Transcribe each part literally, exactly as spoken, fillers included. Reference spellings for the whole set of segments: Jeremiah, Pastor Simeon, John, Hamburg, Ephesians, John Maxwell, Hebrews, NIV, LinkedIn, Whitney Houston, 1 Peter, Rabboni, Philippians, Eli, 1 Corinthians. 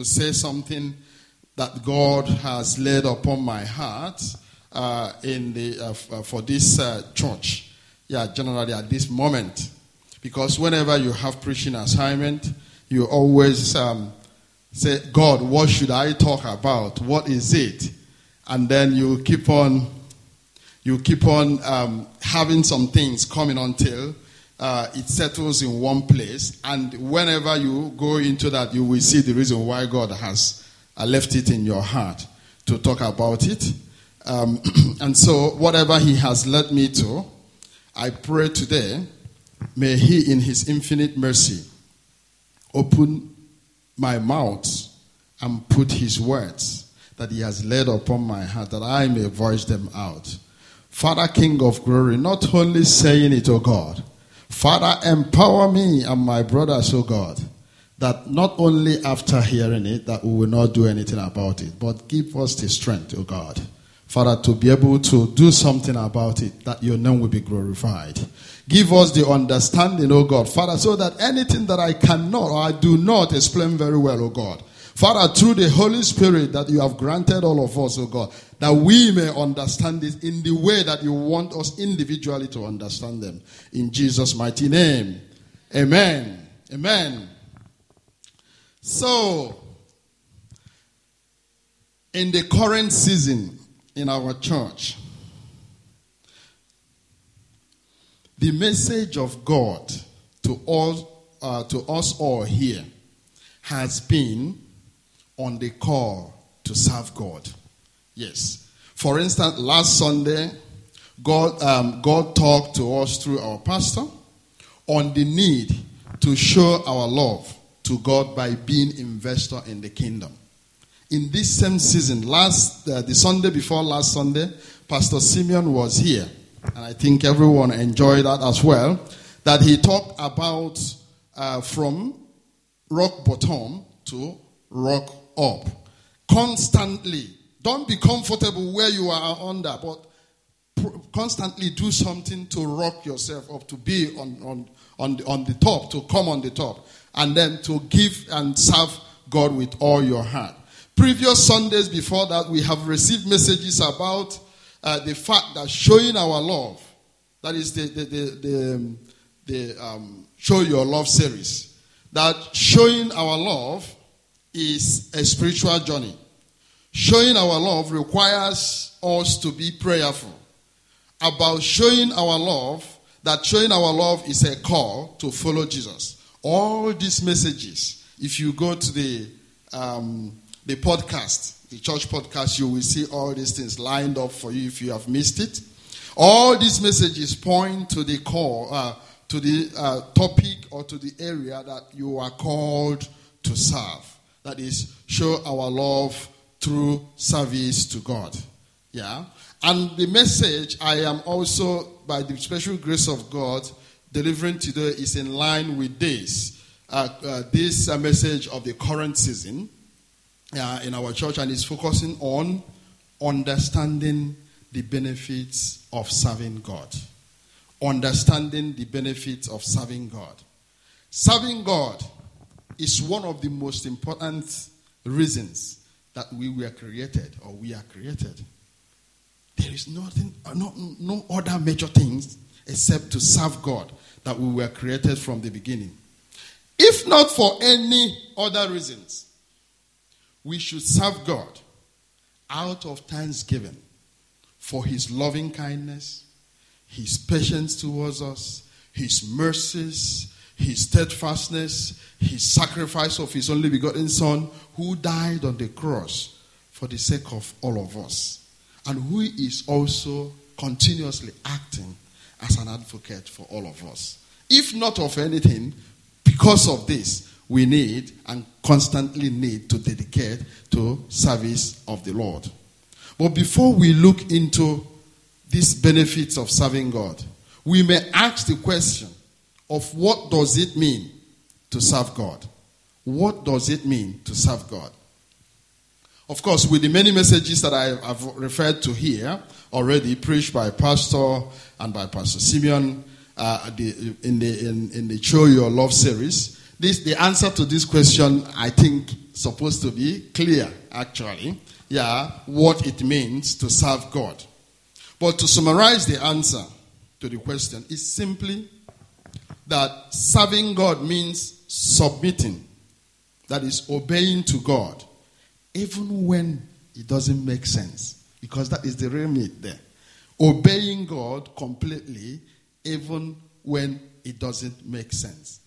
to say something that God has laid upon my heart uh, in the uh, f- uh, for this uh, church. Yeah, generally at this moment, because whenever you have preaching assignment, you always um, say, "God, what should I talk about? What is it?" And then you keep on, you keep on um, having some things coming until uh, it settles in one place. And whenever you go into that, you will see the reason why God has left it in your heart to talk about it. Um, and so whatever he has led me to, I pray today, may he in his infinite mercy open my mouth and put his words that he has laid upon my heart, that I may voice them out. Father, King of glory, not only saying it, O God. Father, empower me and my brothers, O God, that not only after hearing it, that we will not do anything about it, but give us the strength, O God, Father, to be able to do something about it, that your name will be glorified. Give us the understanding, O God, Father, so that anything that I cannot or I do not explain very well, O God, Father, through the Holy Spirit that you have granted all of us, O God, that we may understand it in the way that you want us individually to understand them. In Jesus' mighty name. Amen. Amen. So, in the current season in our church, the message of God to all, uh, to us all here has been on the call to serve God. Yes. For instance, last Sunday, God um, God talked to us through our pastor on the need to show our love to God by being investor in the kingdom. In this same season, last uh, the Sunday before last Sunday, Pastor Simeon was here, and I think everyone enjoyed that as well, that he talked about uh, from rock bottom to rock up. Constantly. Don't be comfortable where you are under, but pr- constantly do something to rock yourself up, to be on, on, on, the, on the top, to come on the top, and then to give and serve God with all your heart. Previous Sundays before that, we have received messages about uh, the fact that showing our love, that is the, the, the, the, the um, Show Your Love series, that showing our love is a spiritual journey. Showing our love requires us to be prayerful about showing our love, that showing our love is a call to follow Jesus. All these messages, if you go to the um, the podcast, the church podcast, you will see all these things lined up for you if you have missed it. All these messages point to the call, uh, to the uh, topic or to the area that you are called to serve. That is, show our love through service to God. Yeah. And the message I am also, by the special grace of God, delivering today is in line with this. Uh, uh, this uh, message of the current season uh, in our church, and is focusing on understanding the benefits of serving God. Understanding the benefits of serving God. Serving God is one of the most important reasons that we were created, or we are created. There is nothing, no, no other major things except to serve God that we were created from the beginning. If not for any other reasons, we should serve God out of thanksgiving for his loving kindness, his patience towards us, his mercies, his steadfastness, his sacrifice of his only begotten Son, who died on the cross for the sake of all of us, and who is also continuously acting as an advocate for all of us. If not of anything, because of this, we need and constantly need to dedicate to service of the Lord. But before we look into these benefits of serving God, we may ask the question, of what does it mean to serve God? What does it mean to serve God? Of course, with the many messages that I have referred to here, already preached by Pastor and by Pastor Simeon uh, the, in the in, in the Show Your Love series, This the answer to this question, I think, supposed to be clear, actually. Yeah, what it means to serve God. But to summarize the answer to the question is simply that serving God means submitting, that is obeying to God, even when it doesn't make sense, because that is the real meat there. Obeying God completely, even when it doesn't make sense.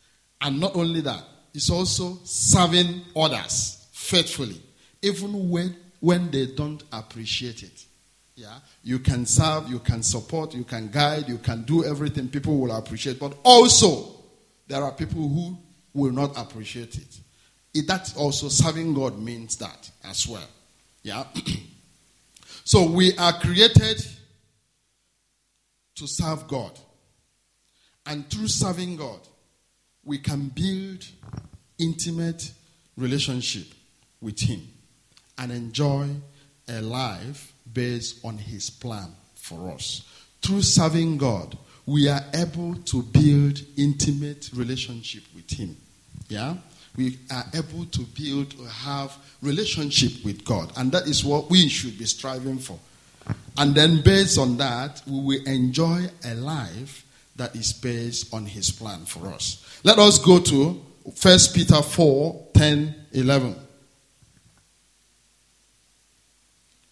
And not only that, it's also serving others faithfully, even when, when they don't appreciate it. Yeah, you can serve, you can support, you can guide, you can do everything people will appreciate. But also, there are people who will not appreciate it. it That's also serving God means that as well. Yeah. So we are created to serve God. And through serving God, we can build intimate relationship with Him and enjoy a life based on His plan for us. Through serving God, we are able to build intimate relationship with Him. Yeah? We are able to build or have relationship with God. And that is what we should be striving for. And then based on that, we will enjoy a life that is based on His plan for us. Let us go to First Peter four, ten, eleven.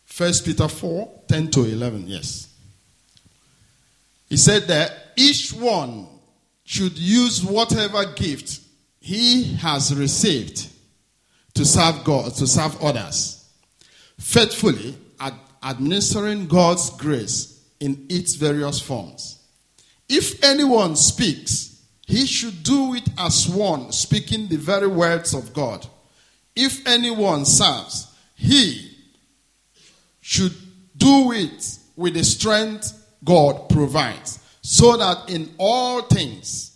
First Peter four, ten to eleven, yes. He said that each one should use whatever gift he has received to serve God, to serve others, faithfully ad- administering God's grace in its various forms. If anyone speaks, he should do it as one speaking the very words of God. If anyone serves, he should do it with the strength God provides, so that in all things,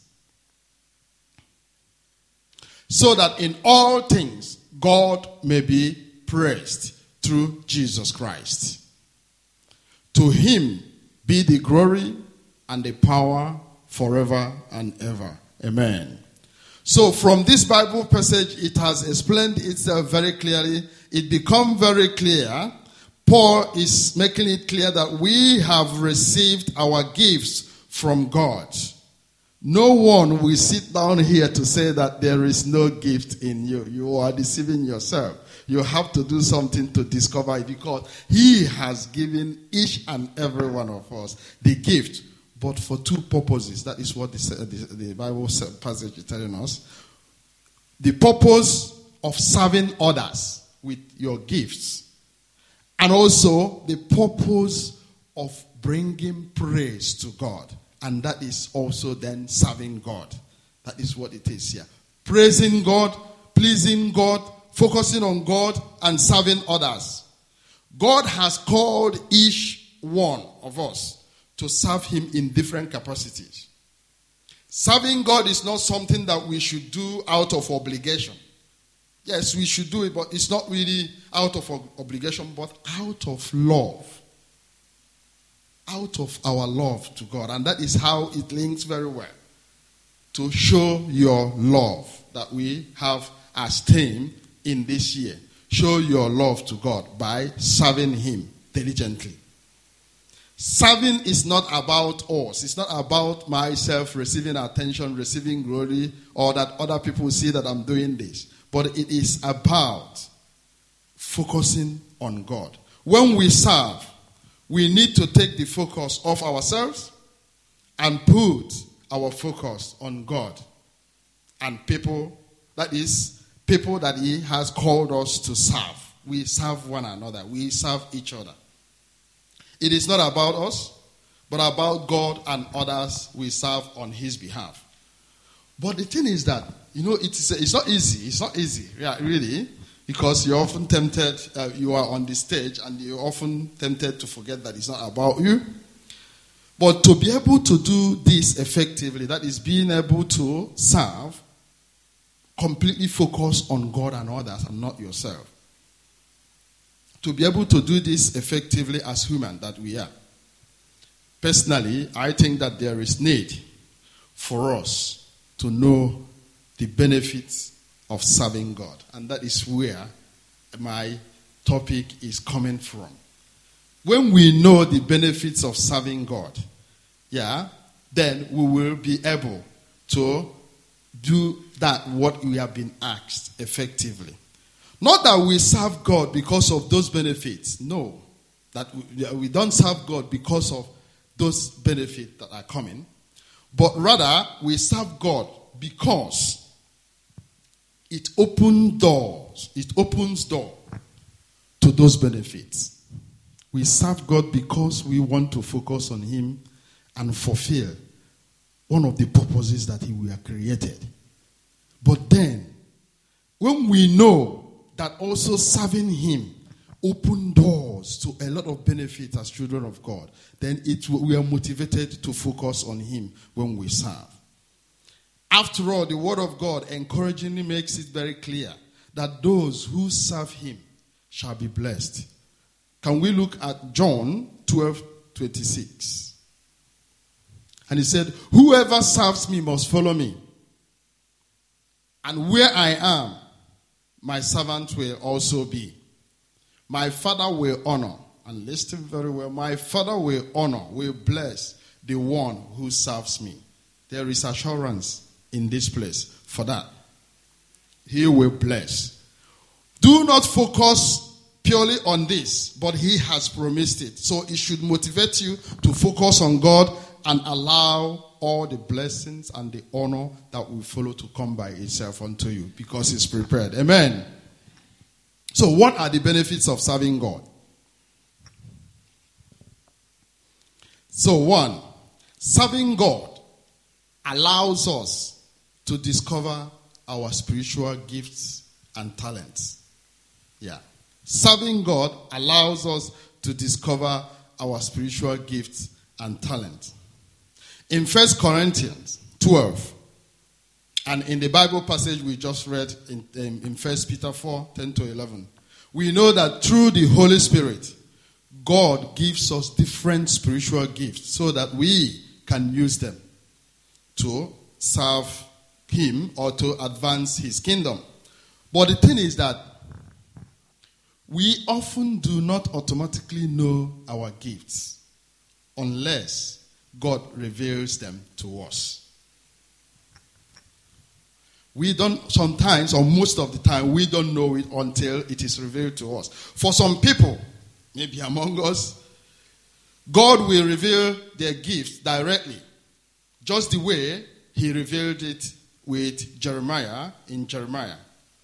so that in all things God may be praised through Jesus Christ. To Him be the glory and the power forever and ever. Amen. So from this Bible passage, it has explained itself very clearly. It becomes very clear. Paul is making it clear that we have received our gifts from God. No one will sit down here to say that there is no gift in you. You are deceiving yourself. You have to do something to discover it, because He has given each and every one of us the gift, but for two purposes. That is what the, the, the Bible passage is telling us. The purpose of serving others with your gifts, and also the purpose of bringing praise to God. And that is also then serving God. That is what it is here. Praising God, pleasing God, focusing on God, and serving others. God has called each one of us to serve Him in different capacities. Serving God is not something that we should do out of obligation. Yes, we should do it, but it's not really out of obligation, but out of love. Out of our love to God. And that is how it links very well. To show your love that we have as theme in this year. Show your love to God by serving Him diligently. Serving is not about us. It's not about myself receiving attention, receiving glory, or that other people see that I'm doing this. But it is about focusing on God. When we serve, we need to take the focus off ourselves and put our focus on God and people, that is, people that He has called us to serve. We serve one another. We serve each other. It is not about us, but about God and others we serve on His behalf. But the thing is that, you know, it's it's not easy. It's not easy, yeah, really, because you're often tempted, uh, you are on the stage, and you're often tempted to forget that it's not about you. But to be able to do this effectively, that is being able to serve, completely focus on God and others and not yourself. To be able to do this effectively as human that we are. Personally, I think that there is need for us to know the benefits of serving God. And that is where my topic is coming from. When we know the benefits of serving God, yeah, then we will be able to do that what we have been asked effectively. Not that we serve God because of those benefits. No. That we don't serve God because of those benefits that are coming. But rather, we serve God because it opens doors. It opens door to those benefits. We serve God because we want to focus on Him and fulfill one of the purposes that we are created. But then, when we know that also serving Him opens doors to a lot of benefits as children of God, then it, we are motivated to focus on Him when we serve. After all, the Word of God encouragingly makes it very clear that those who serve Him shall be blessed. Can we look at John twelve twenty-six? And He said, "Whoever serves me must follow me. And where I am, my servant will also be. My Father will honor," and listen very well, "my Father will honor, will bless the one who serves me." There is assurance in this place for that. He will bless. Do not focus purely on this, but He has promised it. So it should motivate you to focus on God and allow all the blessings and the honor that will follow to come by itself unto you, because it's prepared. Amen. So what are the benefits of serving God? So one, serving God allows us to discover our spiritual gifts and talents. Yeah. Serving God allows us to discover our spiritual gifts and talents. In First Corinthians twelve, and in the Bible passage we just read in, in First Peter four, ten to eleven, we know that through the Holy Spirit, God gives us different spiritual gifts so that we can use them to serve Him or to advance His kingdom. But the thing is that we often do not automatically know our gifts unless God reveals them to us. We don't sometimes, or most of the time, we don't know it until it is revealed to us. For some people, maybe among us, God will reveal their gifts directly, just the way He revealed it with Jeremiah in Jeremiah.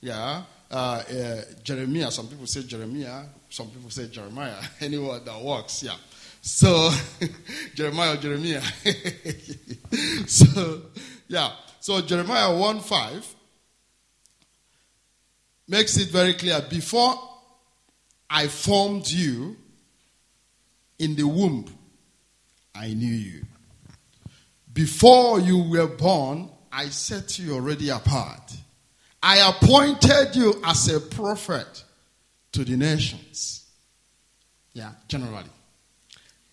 Yeah, uh, uh, Jeremiah. Some people say Jeremiah. Some people say Jeremiah. Anyone that works, yeah. So, Jeremiah, Jeremiah. so, yeah. So, Jeremiah one five makes it very clear. Before I formed you in the womb, I knew you. Before you were born, I set you already apart. I appointed you as a prophet to the nations. Yeah, generally.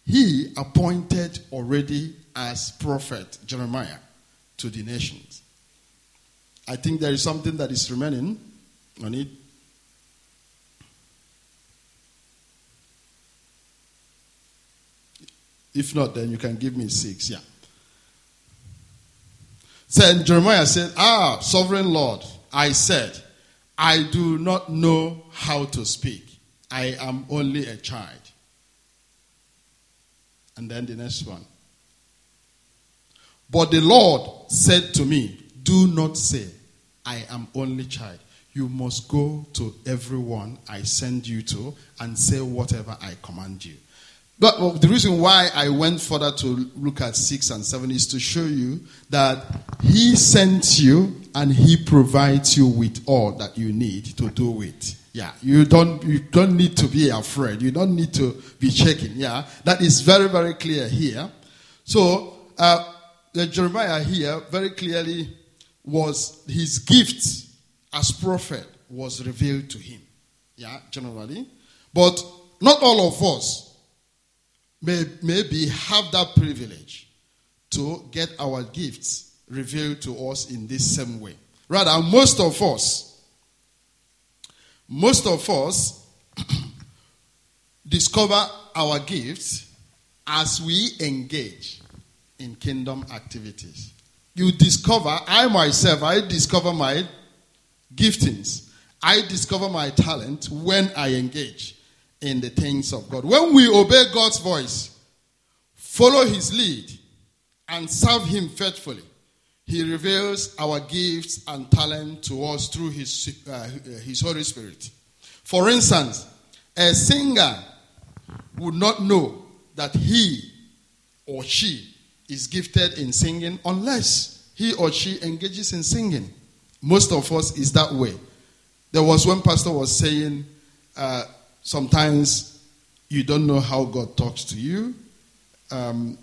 He appointed already as prophet, Jeremiah, to the nations. I think there is something that is remaining on it. If not, then you can give me six, yeah. So Jeremiah said, "Ah, sovereign Lord, I said, I do not know how to speak. I am only a child." And then the next one. "But the Lord said to me, do not say, I am only child. You must go to everyone I send you to and say whatever I command you." But the reason why I went further to look at six and seven is to show you that He sends you and He provides you with all that you need to do it. Yeah, you don't you don't need to be afraid. You don't need to be shaking. Yeah, that is very, very clear here. So, uh, the Jeremiah here very clearly was his gift as prophet was revealed to him. Yeah, generally. But not all of us may maybe have that privilege to get our gifts revealed to us in this same way. Rather, most of us, most of us discover our gifts as we engage in kingdom activities. You discover, I myself, I discover my giftings. I discover my talent when I engage in the things of God. When we obey God's voice, follow his lead, and serve him faithfully, he reveals our gifts and talent to us through his, uh, his Holy Spirit. For instance, a singer would not know that he or she is gifted in singing unless he or she engages in singing. Most of us is that way. There was one pastor was saying, uh, sometimes you don't know how God talks to you. Um,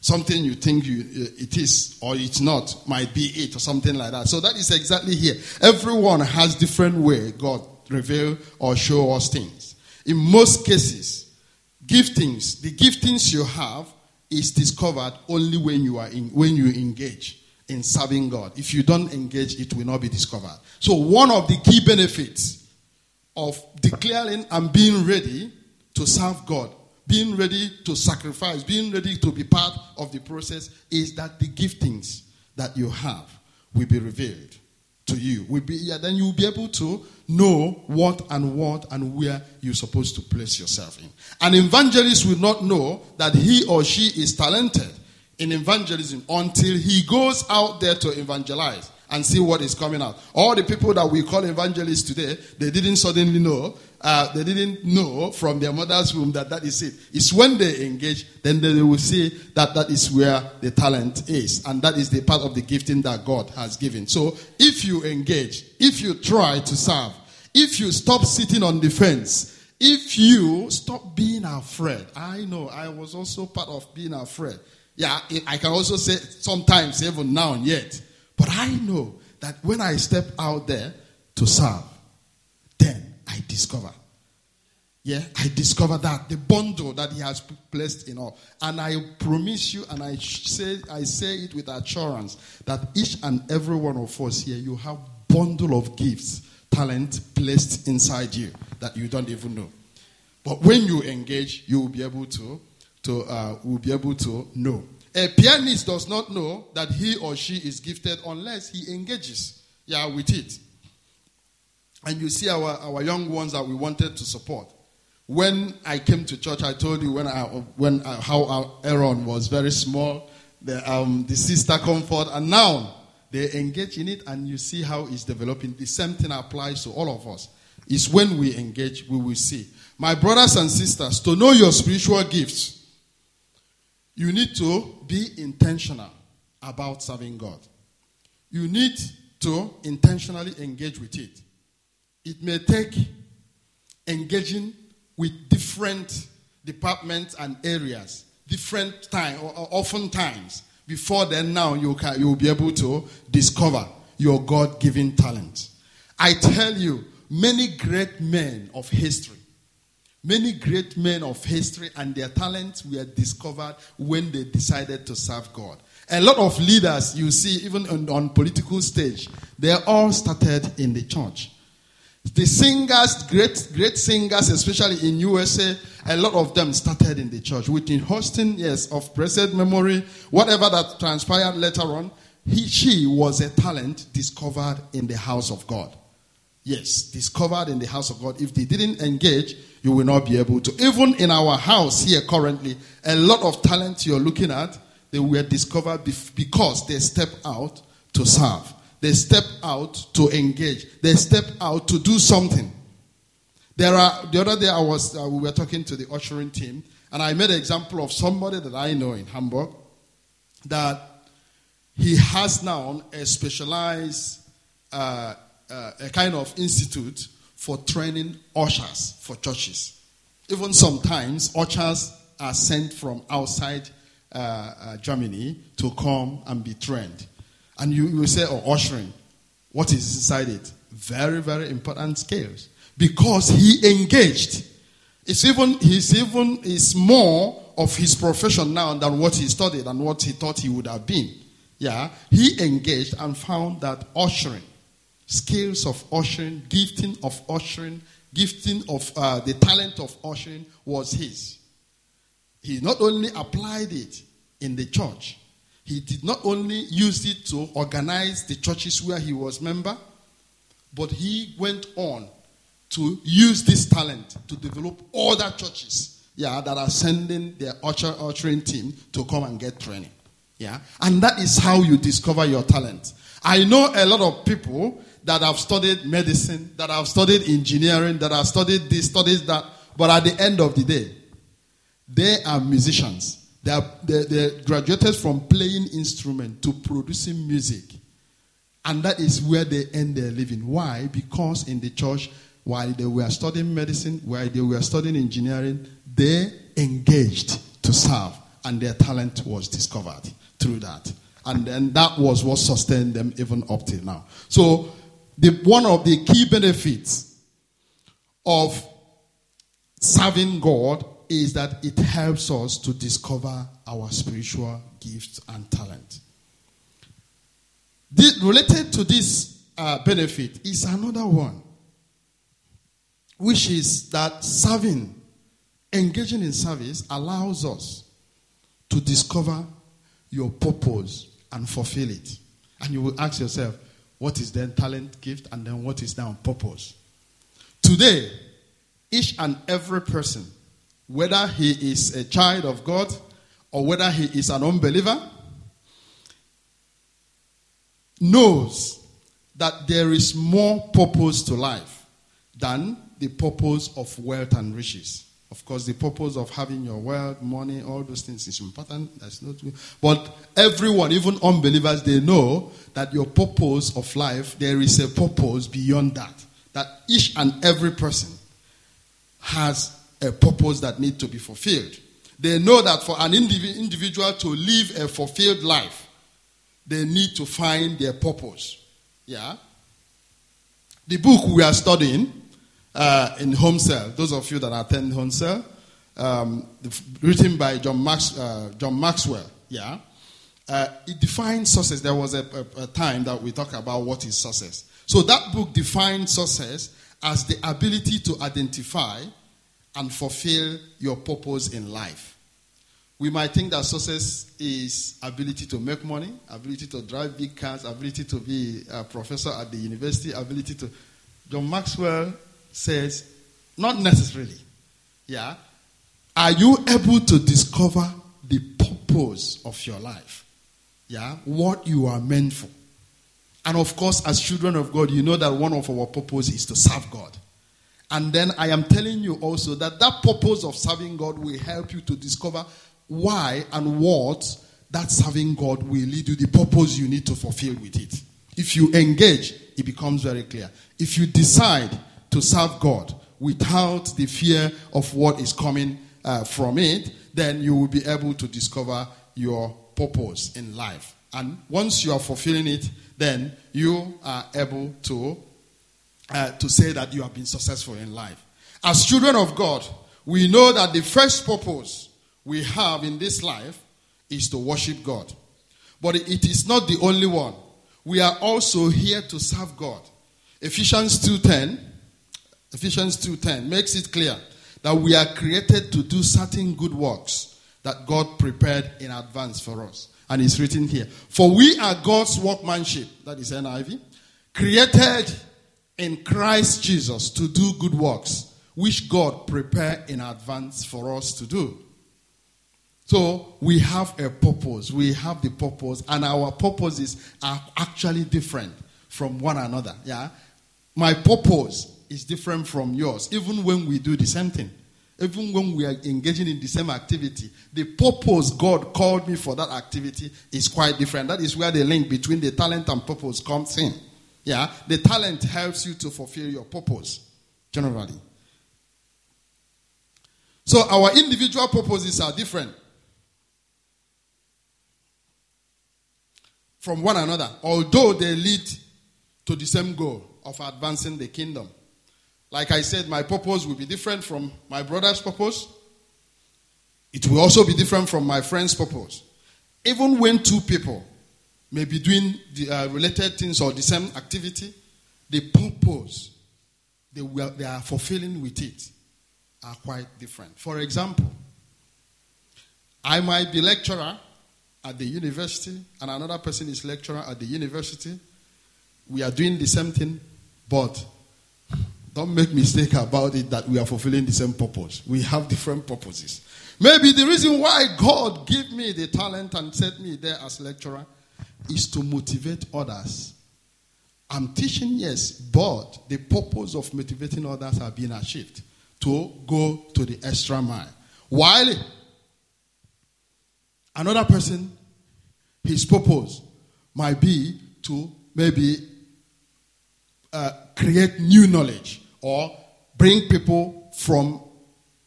something you think you, it is or it's not might be it or something like that. So that is exactly here. Everyone has different way God reveal or show us things. In most cases, giftings, the giftings you have is discovered only when you are in, when you engage in serving God. If you don't engage, it will not be discovered. So one of the key benefits of declaring and being ready to serve God, being ready to sacrifice, being ready to be part of the process, is that the giftings that you have will be revealed to you. Will be yeah, then you will be able to know what and what and where you're supposed to place yourself in. An evangelist will not know that he or she is talented in evangelism until he goes out there to evangelize and see what is coming out. All the people that we call evangelists today, they didn't suddenly know, uh, they didn't know from their mother's womb that that is it. It's when they engage, then they will see that that is where the talent is. And that is the part of the gifting that God has given. So if you engage, if you try to serve, if you stop sitting on the fence, if you stop being afraid. I know, I was also part of being afraid. Yeah, I can also say sometimes, even now and yet. But I know that when I step out there to serve, then I discover. Yeah, I discover that the bundle that he has placed in all. And I promise you, and I say I say it with assurance, that each and every one of us here, you have bundle of gifts, talent placed inside you that you don't even know. But when you engage, you will be able to, to uh, will be able to know. A pianist does not know that he or she is gifted unless he engages yeah, with it. And you see our, our young ones that we wanted to support. When I came to church, I told you when I, when I, how our Aaron was very small, the, um, the sister comfort, and now they engage in it and you see how it's developing. The same thing applies to all of us. It's when we engage, we will see. My brothers and sisters, to know your spiritual gifts, you need to be intentional about serving God. You need to intentionally engage with it. It may take engaging with different departments and areas, different time or, or often times. Before then, now you can you'll be able to discover your God-given talent. I tell you, many great men of history. Many great men of history and their talents were discovered when they decided to serve God. A lot of leaders you see, even on, on political stage, they all started in the church. The singers, great great singers, especially in U S A, a lot of them started in the church. Whitney Houston, yes, of blessed memory, whatever that transpired later on, he, she was a talent discovered in the house of God. Yes, discovered in the house of God. If they didn't engage, you will not be able to. Even in our house here currently, a lot of talent you're looking at, they were discovered because they step out to serve. They step out to engage. They step out to do something. There are the other day I was uh, we were talking to the ushering team, and I made an example of somebody that I know in Hamburg that he has now a specialized uh, Uh, a kind of institute for training ushers for churches. Even sometimes, ushers are sent from outside uh, uh, Germany to come and be trained. And you will say, oh, ushering, what is inside it? Very, very important skills. Because he engaged. It's even, he's even, it's more of his profession now than what he studied and what he thought he would have been. Yeah, he engaged and found that ushering, skills of ushering, gifting of ushering, gifting of uh, the talent of ushering was his. He not only applied it in the church, he did not only use it to organize the churches where he was member, but he went on to use this talent to develop other churches, yeah, that are sending their usher, ushering team to come and get training. Yeah, and that is how you discover your talent. I know a lot of people that have studied medicine, that have studied engineering, that have studied this, studied that, but at the end of the day, they are musicians. They are, they, they graduated from playing instrument to producing music. And that is where they earn their living. Why? Because in the church, while they were studying medicine, while they were studying engineering, they engaged to serve, and their talent was discovered through that. And then that was what sustained them even up till now. So the, one of the key benefits of serving God is that it helps us to discover our spiritual gifts and talent. This, related to this uh, benefit is another one, which is that serving, engaging in service allows us to discover your purpose and fulfill it. And you will ask yourself, what is then talent, gift, and then what is now purpose? Today, each and every person, whether he is a child of God or whether he is an unbeliever, knows that there is more purpose to life than the purpose of wealth and riches. Of course, the purpose of having your wealth, money, all those things is important. That's not true. But everyone, even unbelievers, they know that your purpose of life, there is a purpose beyond that. That each and every person has a purpose that needs to be fulfilled. They know that for an indiv- individual to live a fulfilled life, they need to find their purpose. Yeah. The book we are studying, Uh, in Home Cell, those of you that attend Home Cell, um, written by John, Max, uh, John Maxwell, yeah, uh, it defines success. There was a, a, a time that we talked about what is success. So that book defines success as the ability to identify and fulfill your purpose in life. We might think that success is ability to make money, ability to drive big cars, ability to be a professor at the university, ability to... John Maxwell says, not necessarily. Yeah. Are you able to discover the purpose of your life? Yeah. What you are meant for. And of course, as children of God, you know that one of our purposes is to serve God. And then I am telling you also that that purpose of serving God will help you to discover why and what that serving God will lead you, the purpose you need to fulfill with it. If you engage, it becomes very clear. If you decide to serve God without the fear of what is coming uh, from it, then you will be able to discover your purpose in life. And once you are fulfilling it, then you are able to uh, to say that you have been successful in life. As children of God, we know that the first purpose we have in this life is to worship God. But it is not the only one. We are also here to serve God. Ephesians two ten Ephesians two ten makes it clear that we are created to do certain good works that God prepared in advance for us. And it's written here. For we are God's workmanship, that is N I V, created in Christ Jesus to do good works, which God prepared in advance for us to do. So we have a purpose. We have the purpose, and our purposes are actually different from one another. Yeah, my purpose is different from yours, even when we do the same thing. Even when we are engaging in the same activity, the purpose God called me for that activity is quite different. That is where the link between the talent and purpose comes in. Yeah, the talent helps you to fulfill your purpose, generally. So our individual purposes are different from one another, although they lead to the same goal of advancing the kingdom. Like I said, my purpose will be different from my brother's purpose. It will also be different from my friend's purpose. Even when two people may be doing the uh, related things or the same activity, the purpose they, will, they are fulfilling with it are quite different. For example, I might be lecturer at the university and another person is lecturer at the university. We are doing the same thing, but don't make mistake about it that we are fulfilling the same purpose. We have different purposes. Maybe the reason why God gave me the talent and set me there as lecturer is to motivate others. I'm teaching, yes, but the purpose of motivating others are being achieved to go to the extra mile. While another person, his purpose might be to maybe uh, create new knowledge or bring people from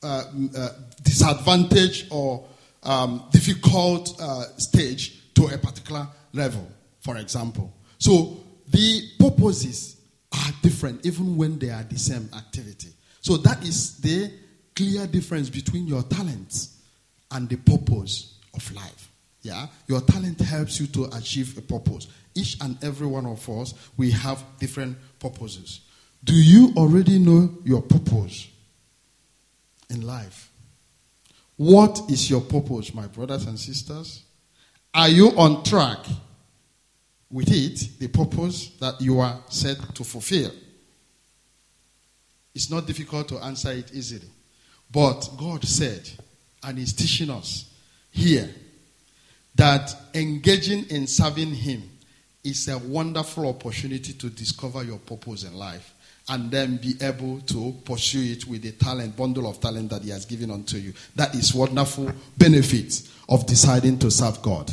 uh, uh, disadvantage or um, difficult uh, stage to a particular level, for example. So the purposes are different even when they are the same activity. So that is the clear difference between your talents and the purpose of life. Yeah, your talent helps you to achieve a purpose. Each and every one of us, we have different purposes. Do you already know your purpose in life? What is your purpose, my brothers and sisters? Are you on track with it, the purpose that you are set to fulfill? It's not difficult to answer it easily. But God said, and He's teaching us here, that engaging in serving Him is a wonderful opportunity to discover your purpose in life and then be able to pursue it with the talent, bundle of talent that He has given unto you. That is wonderful benefit of deciding to serve God.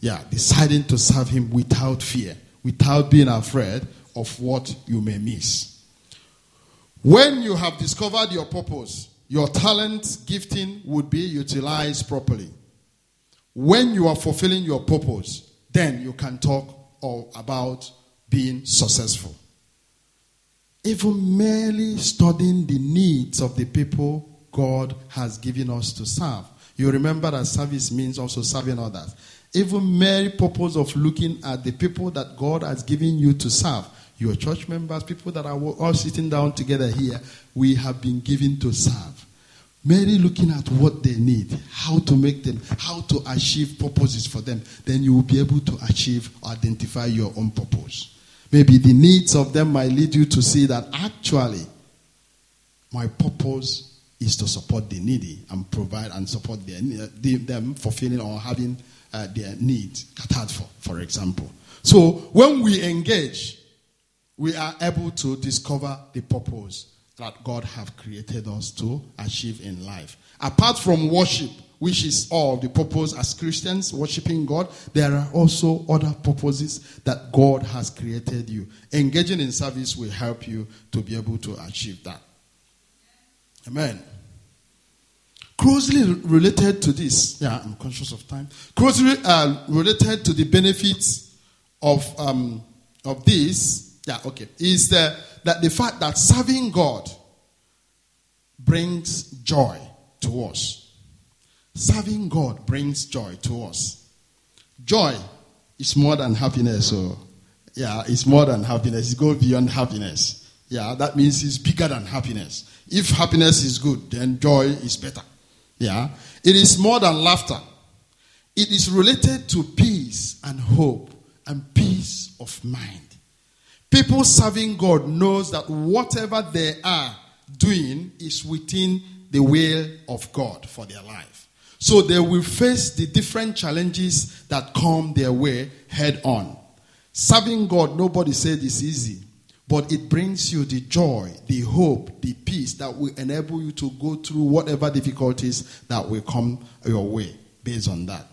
Yeah, deciding to serve Him without fear, without being afraid of what you may miss. When you have discovered your purpose, your talent, gifting would be utilized properly. When you are fulfilling your purpose, then you can talk all about being successful. Even merely studying the needs of the people God has given us to serve. You remember that service means also serving others. Even merely purpose of looking at the people that God has given you to serve. Your church members, people that are all sitting down together here, we have been given to serve. Merely looking at what they need, how to make them, how to achieve purposes for them, then you will be able to achieve or identify your own purpose. Maybe the needs of them might lead you to see that actually, my purpose is to support the needy and provide and support their, them fulfilling or having uh, their needs catered for, for example. So when we engage, we are able to discover the purpose that God has created us to achieve in life. Apart from worship, which is all the purpose as Christians, worshiping God, there are also other purposes that God has created you. Engaging in service will help you to be able to achieve that. Amen. Closely related to this, yeah, I'm conscious of time. Closely uh, related to the benefits of um, of this. Yeah, okay. Is the, that the fact that serving God brings joy to us. Serving God brings joy to us. Joy is more than happiness. So, yeah, it's more than happiness. It goes beyond happiness. Yeah, that means it's bigger than happiness. If happiness is good, then joy is better. Yeah. It is more than laughter. It is related to peace and hope and peace of mind. People serving God knows that whatever they are doing is within the will of God for their life. So they will face the different challenges that come their way head on. Serving God, nobody said it's easy, but it brings you the joy, the hope, the peace that will enable you to go through whatever difficulties that will come your way based on that.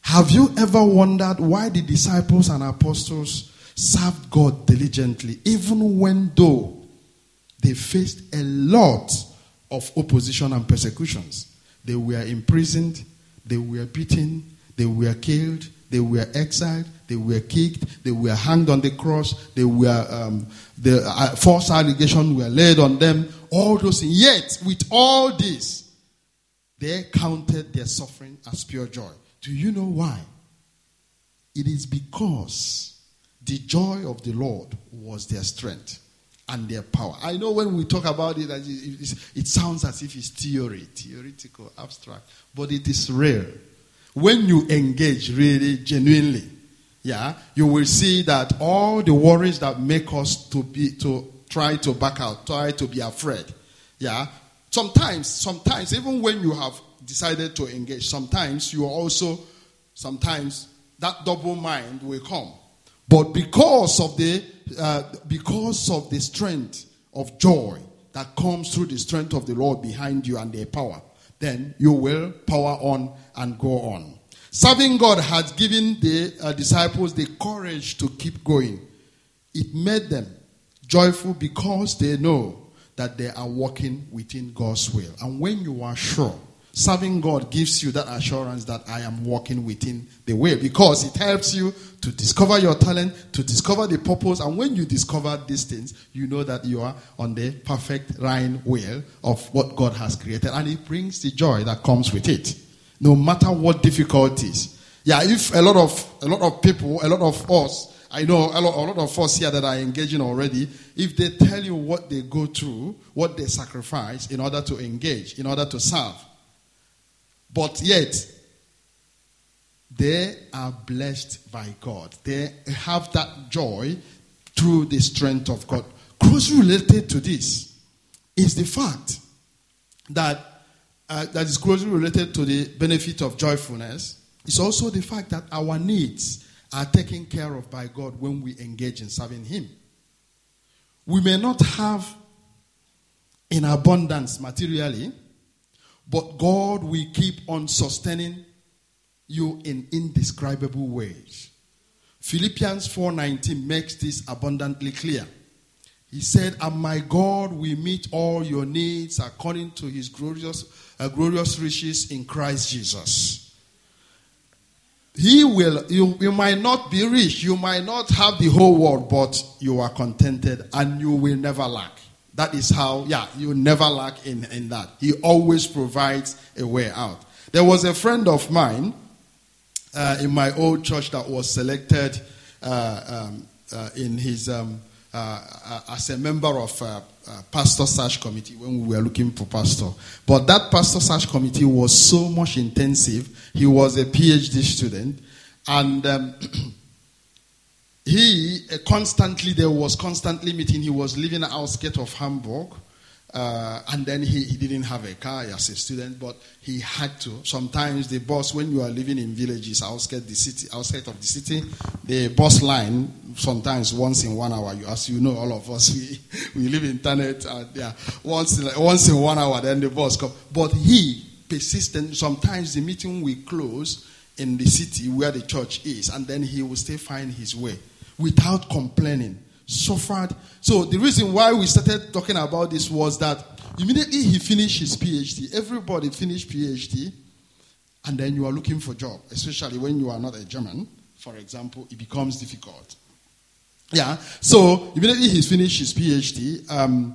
Have you ever wondered why the disciples and apostles served God diligently, even when though they faced a lot of opposition and persecutions? They were imprisoned, they were beaten, they were killed, they were exiled, they were kicked, they were hanged on the cross, they were um, the uh, false allegations were laid on them, all those things. Yet, with all this, they counted their suffering as pure joy. Do you know why? It is because the joy of the Lord was their strength and their power. I know when we talk about it, it sounds as if it's theory, theoretical, abstract, but it is real. When you engage really genuinely, yeah, you will see that all the worries that make us to be to try to back out, try to be afraid, yeah. Sometimes, sometimes, even when you have decided to engage, sometimes you are also, sometimes that double mind will come. But because of the uh, because of the strength of joy that comes through the strength of the Lord behind you and their power, then you will power on and go on. Serving God has given the uh, disciples the courage to keep going. It made them joyful because they know that they are walking within God's will. And when you are sure, serving God gives you that assurance that I am walking within the way, because it helps you to discover your talent, to discover the purpose. And when you discover these things, you know that you are on the perfect right will of what God has created. And it brings the joy that comes with it. No matter what difficulties. Yeah, if a lot of a lot of people, a lot of us, I know a lot, a lot of us here that are engaging already, if they tell you what they go through, what they sacrifice in order to engage, in order to serve, but yet they are blessed by God. They have that joy through the strength of God. Closely related to this is the fact that Uh, that is closely related to the benefit of joyfulness. It's also the fact that our needs are taken care of by God when we engage in serving Him. We may not have in abundance materially, but God will keep on sustaining you in indescribable ways. Philippians four nineteen makes this abundantly clear. He said, and my God will meet all your needs according to his glorious, uh, glorious riches in Christ Jesus. He will, you, you might not be rich, you might not have the whole world, but you are contented and you will never lack. That is how, yeah, you never lack in, in that. He always provides a way out. There was a friend of mine uh, in my old church that was selected uh, um, uh, in his... Um, Uh, uh, as a member of uh, uh, pastor search committee when we were looking for pastor. But that pastor search committee was so much intensive. He was a P H D student, and um, he uh, constantly there was constantly meeting. He was living outskirts of Hamburg, uh, and then he, he didn't have a car as a student, but he had to. Sometimes the bus, when you are living in villages outskirts the city, outskirts of the city, the bus line. Sometimes once in one hour, you, as you know, all of us, we, we live in internet. Uh, yeah, once in, once in one hour, then the bus comes. But he persistent. Sometimes the meeting will close in the city where the church is, and then he will still find his way without complaining. Suffered. So the reason why we started talking about this was that immediately he finished his P H D. Everybody finished P H D, and then you are looking for a job, especially when you are not a German, for example. It becomes difficult. Yeah, so immediately he finished his P H D. Um,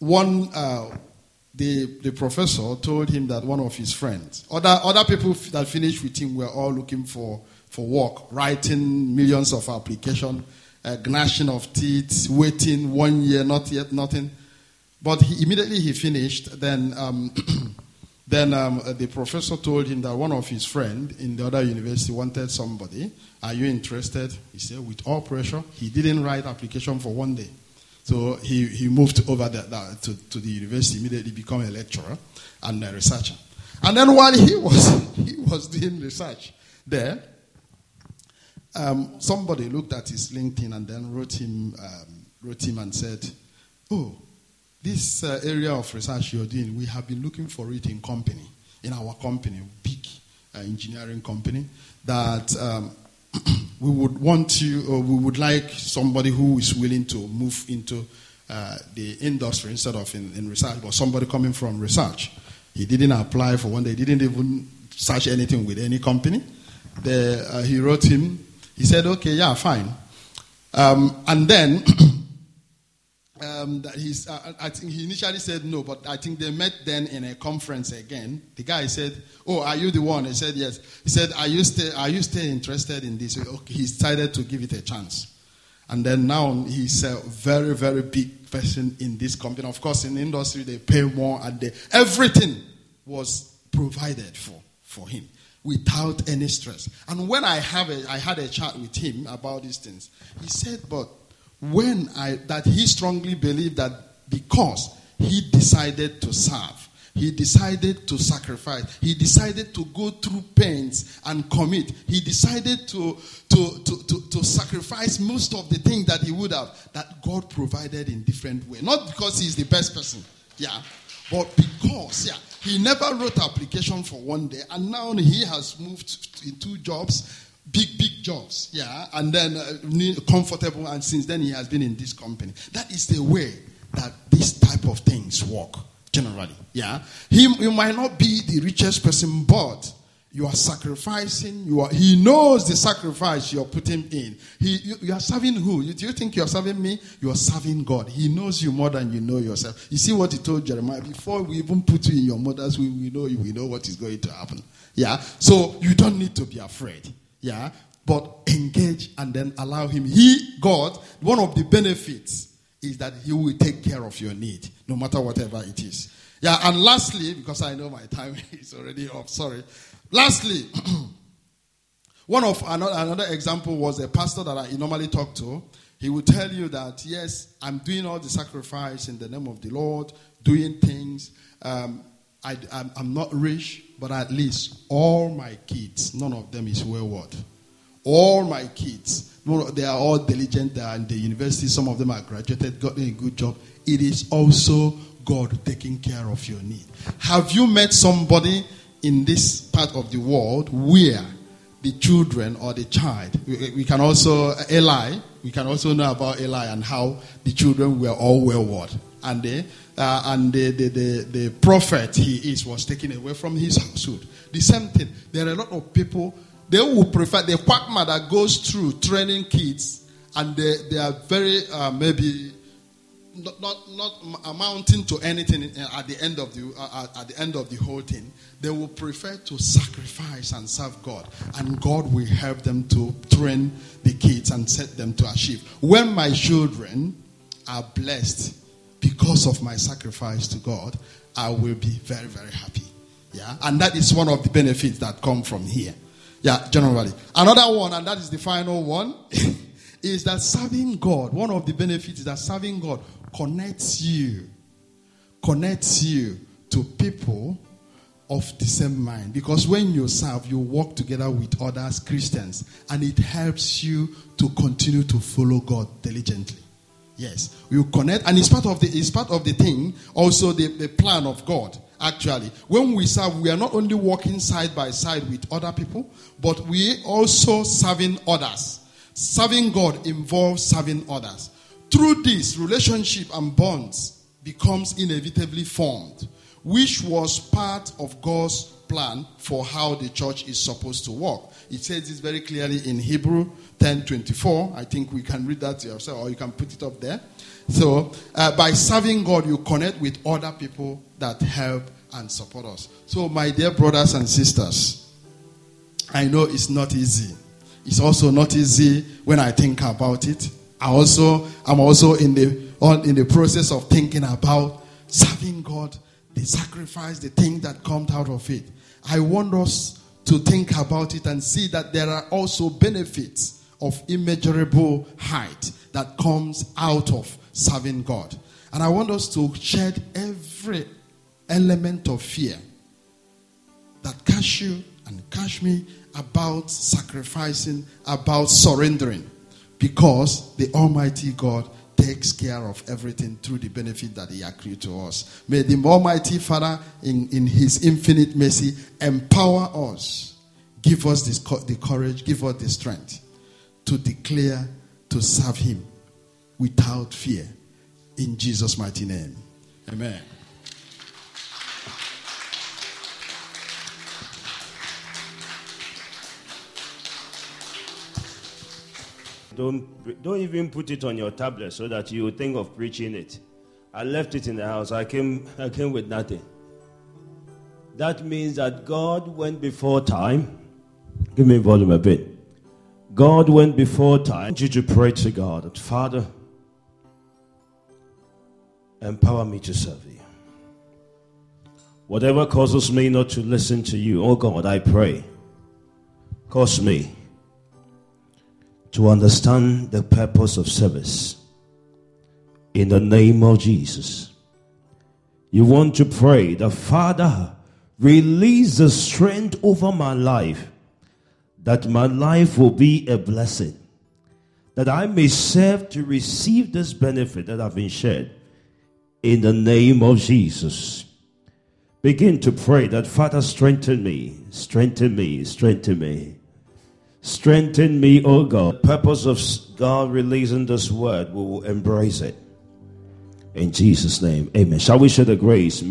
one, uh, the the professor told him that one of his friends, other other people that finished with him were all looking for, for work, writing millions of applications, uh, gnashing of teeth, waiting one year, not yet nothing. But he, immediately he finished. Then um, then um, the professor told him that one of his friends in the other university wanted somebody. Are you interested? He said, with all pressure. He didn't write application for one day. So he, he moved over the, the, to, to the university, immediately become a lecturer and a researcher. And then while he was he was doing research there, um, somebody looked at his LinkedIn and then wrote him um, wrote him and said, oh, this uh, area of research you're doing, we have been looking for it in company, in our company, big uh, engineering company, that... Um, we would want you, or we would like somebody who is willing to move into uh, the industry instead of in, in research, but somebody coming from research. He didn't apply for one day, he didn't even search anything with any company. The, uh, he wrote him, he said, okay, yeah, fine. Um, and then um, that he's, uh, I think he initially said no, but I think they met then in a conference again. The guy said, "Oh, are you the one?" He said, "Yes." He said, "Are you still, are you still interested in this?" Okay, he decided to give it a chance. And then now he's a very, very big person in this company. Of course, in the industry, they pay more, and they, everything was provided for, for him without any stress. And when I have a, I had a chat with him about these things, he said, but when I, that he strongly believed that because he decided to serve, he decided to sacrifice, he decided to go through pains and commit, he decided to, to, to, to, to sacrifice most of the things that he would have, that God provided in different ways. Not because he's the best person, yeah, but because, yeah, he never wrote application for one day, and now he has moved in two jobs, big, big jobs, yeah, and then uh, comfortable, and since then he has been in this company. That is the way that this type of things work, generally, yeah. He, he might not be the richest person, but you are sacrificing. You are. He knows the sacrifice you are putting in. He, you, you are serving who? You, do you think you are serving me? You are serving God. He knows you more than you know yourself. You see what he told Jeremiah? Before we even put you in your mother's womb, we know you. We know what is going to happen. Yeah. So you don't need to be afraid. Yeah. But engage and then allow him. He, God, one of the benefits is that he will take care of your need, no matter whatever it is. Yeah. And lastly, because I know my time is already up. Sorry. Lastly, one of another, another example was a pastor that I normally talk to. He would tell you that, yes, I'm doing all the sacrifice in the name of the Lord, doing things. Um, I, I'm, I'm not rich, but at least all my kids, none of them is wayward. All my kids, they are all diligent. They are in the university. Some of them are graduated, got a good job. It is also God taking care of your need. Have you met somebody in this part of the world where the children or the child, we, we can also, Eli, we can also know about Eli and how the children were all wayward. And, they, uh, and the, the, the, the prophet he is was taken away from his household. The same thing, there are a lot of people, they will prefer, the quack mother goes through training kids and they, they are very, uh, maybe, Not, not not amounting to anything at the end of the uh, at the end of the whole thing, they will prefer to sacrifice and serve God, and God will help them to train the kids and set them to achieve. When my children are blessed because of my sacrifice to God, I will be very, very happy. Yeah, and that is one of the benefits that come from here. Yeah, generally. Another one, and that is the final one, is that serving God. One of the benefits is that serving God connects you, connects you to people of the same mind. Because when you serve, you work together with others, Christians, and it helps you to continue to follow God diligently. Yes, you connect, and it's part of the it's part of the thing. Also, the, the plan of God. Actually, when we serve, we are not only working side by side with other people, but we also serving others. Serving God involves serving others. Through this, relationship and bonds becomes inevitably formed, which was part of God's plan for how the church is supposed to work. It says this very clearly in Hebrews ten twenty-four. I think we can read that to yourself, or you can put it up there. So, uh, by serving God, you connect with other people that help and support us. So, my dear brothers and sisters, I know it's not easy. It's also not easy when I think about it. I also, I'm also in the on, in the process of thinking about serving God, the sacrifice, the thing that comes out of it. I want us to think about it and see that there are also benefits of immeasurable height that comes out of serving God. And I want us to shed every element of fear that catch you and catch me about sacrificing, about surrendering. Because the Almighty God takes care of everything through the benefit that he accrued to us. May the Almighty Father, in, in his infinite mercy, empower us. Give us this, the courage, give us the strength to declare to serve him without fear. In Jesus' mighty name. Amen. Don't, don't even put it on your tablet so that you think of preaching it. I left it in the house. I came, I came with nothing. That means that God went before time. Give me volume a bit. God went before time. I want you to pray to God. Father, empower me to serve you. Whatever causes me not to listen to you, oh God, I pray, cause me to understand the purpose of service. In the name of Jesus. You want to pray that, Father, release the strength over my life, that my life will be a blessing, that I may serve to receive this benefit that I've been shared. In the name of Jesus. Begin to pray that, Father, strengthen me, strengthen me, strengthen me. Strengthen me, O God. The purpose of God releasing this word, we will embrace it. In Jesus' name, amen. Shall we share the grace?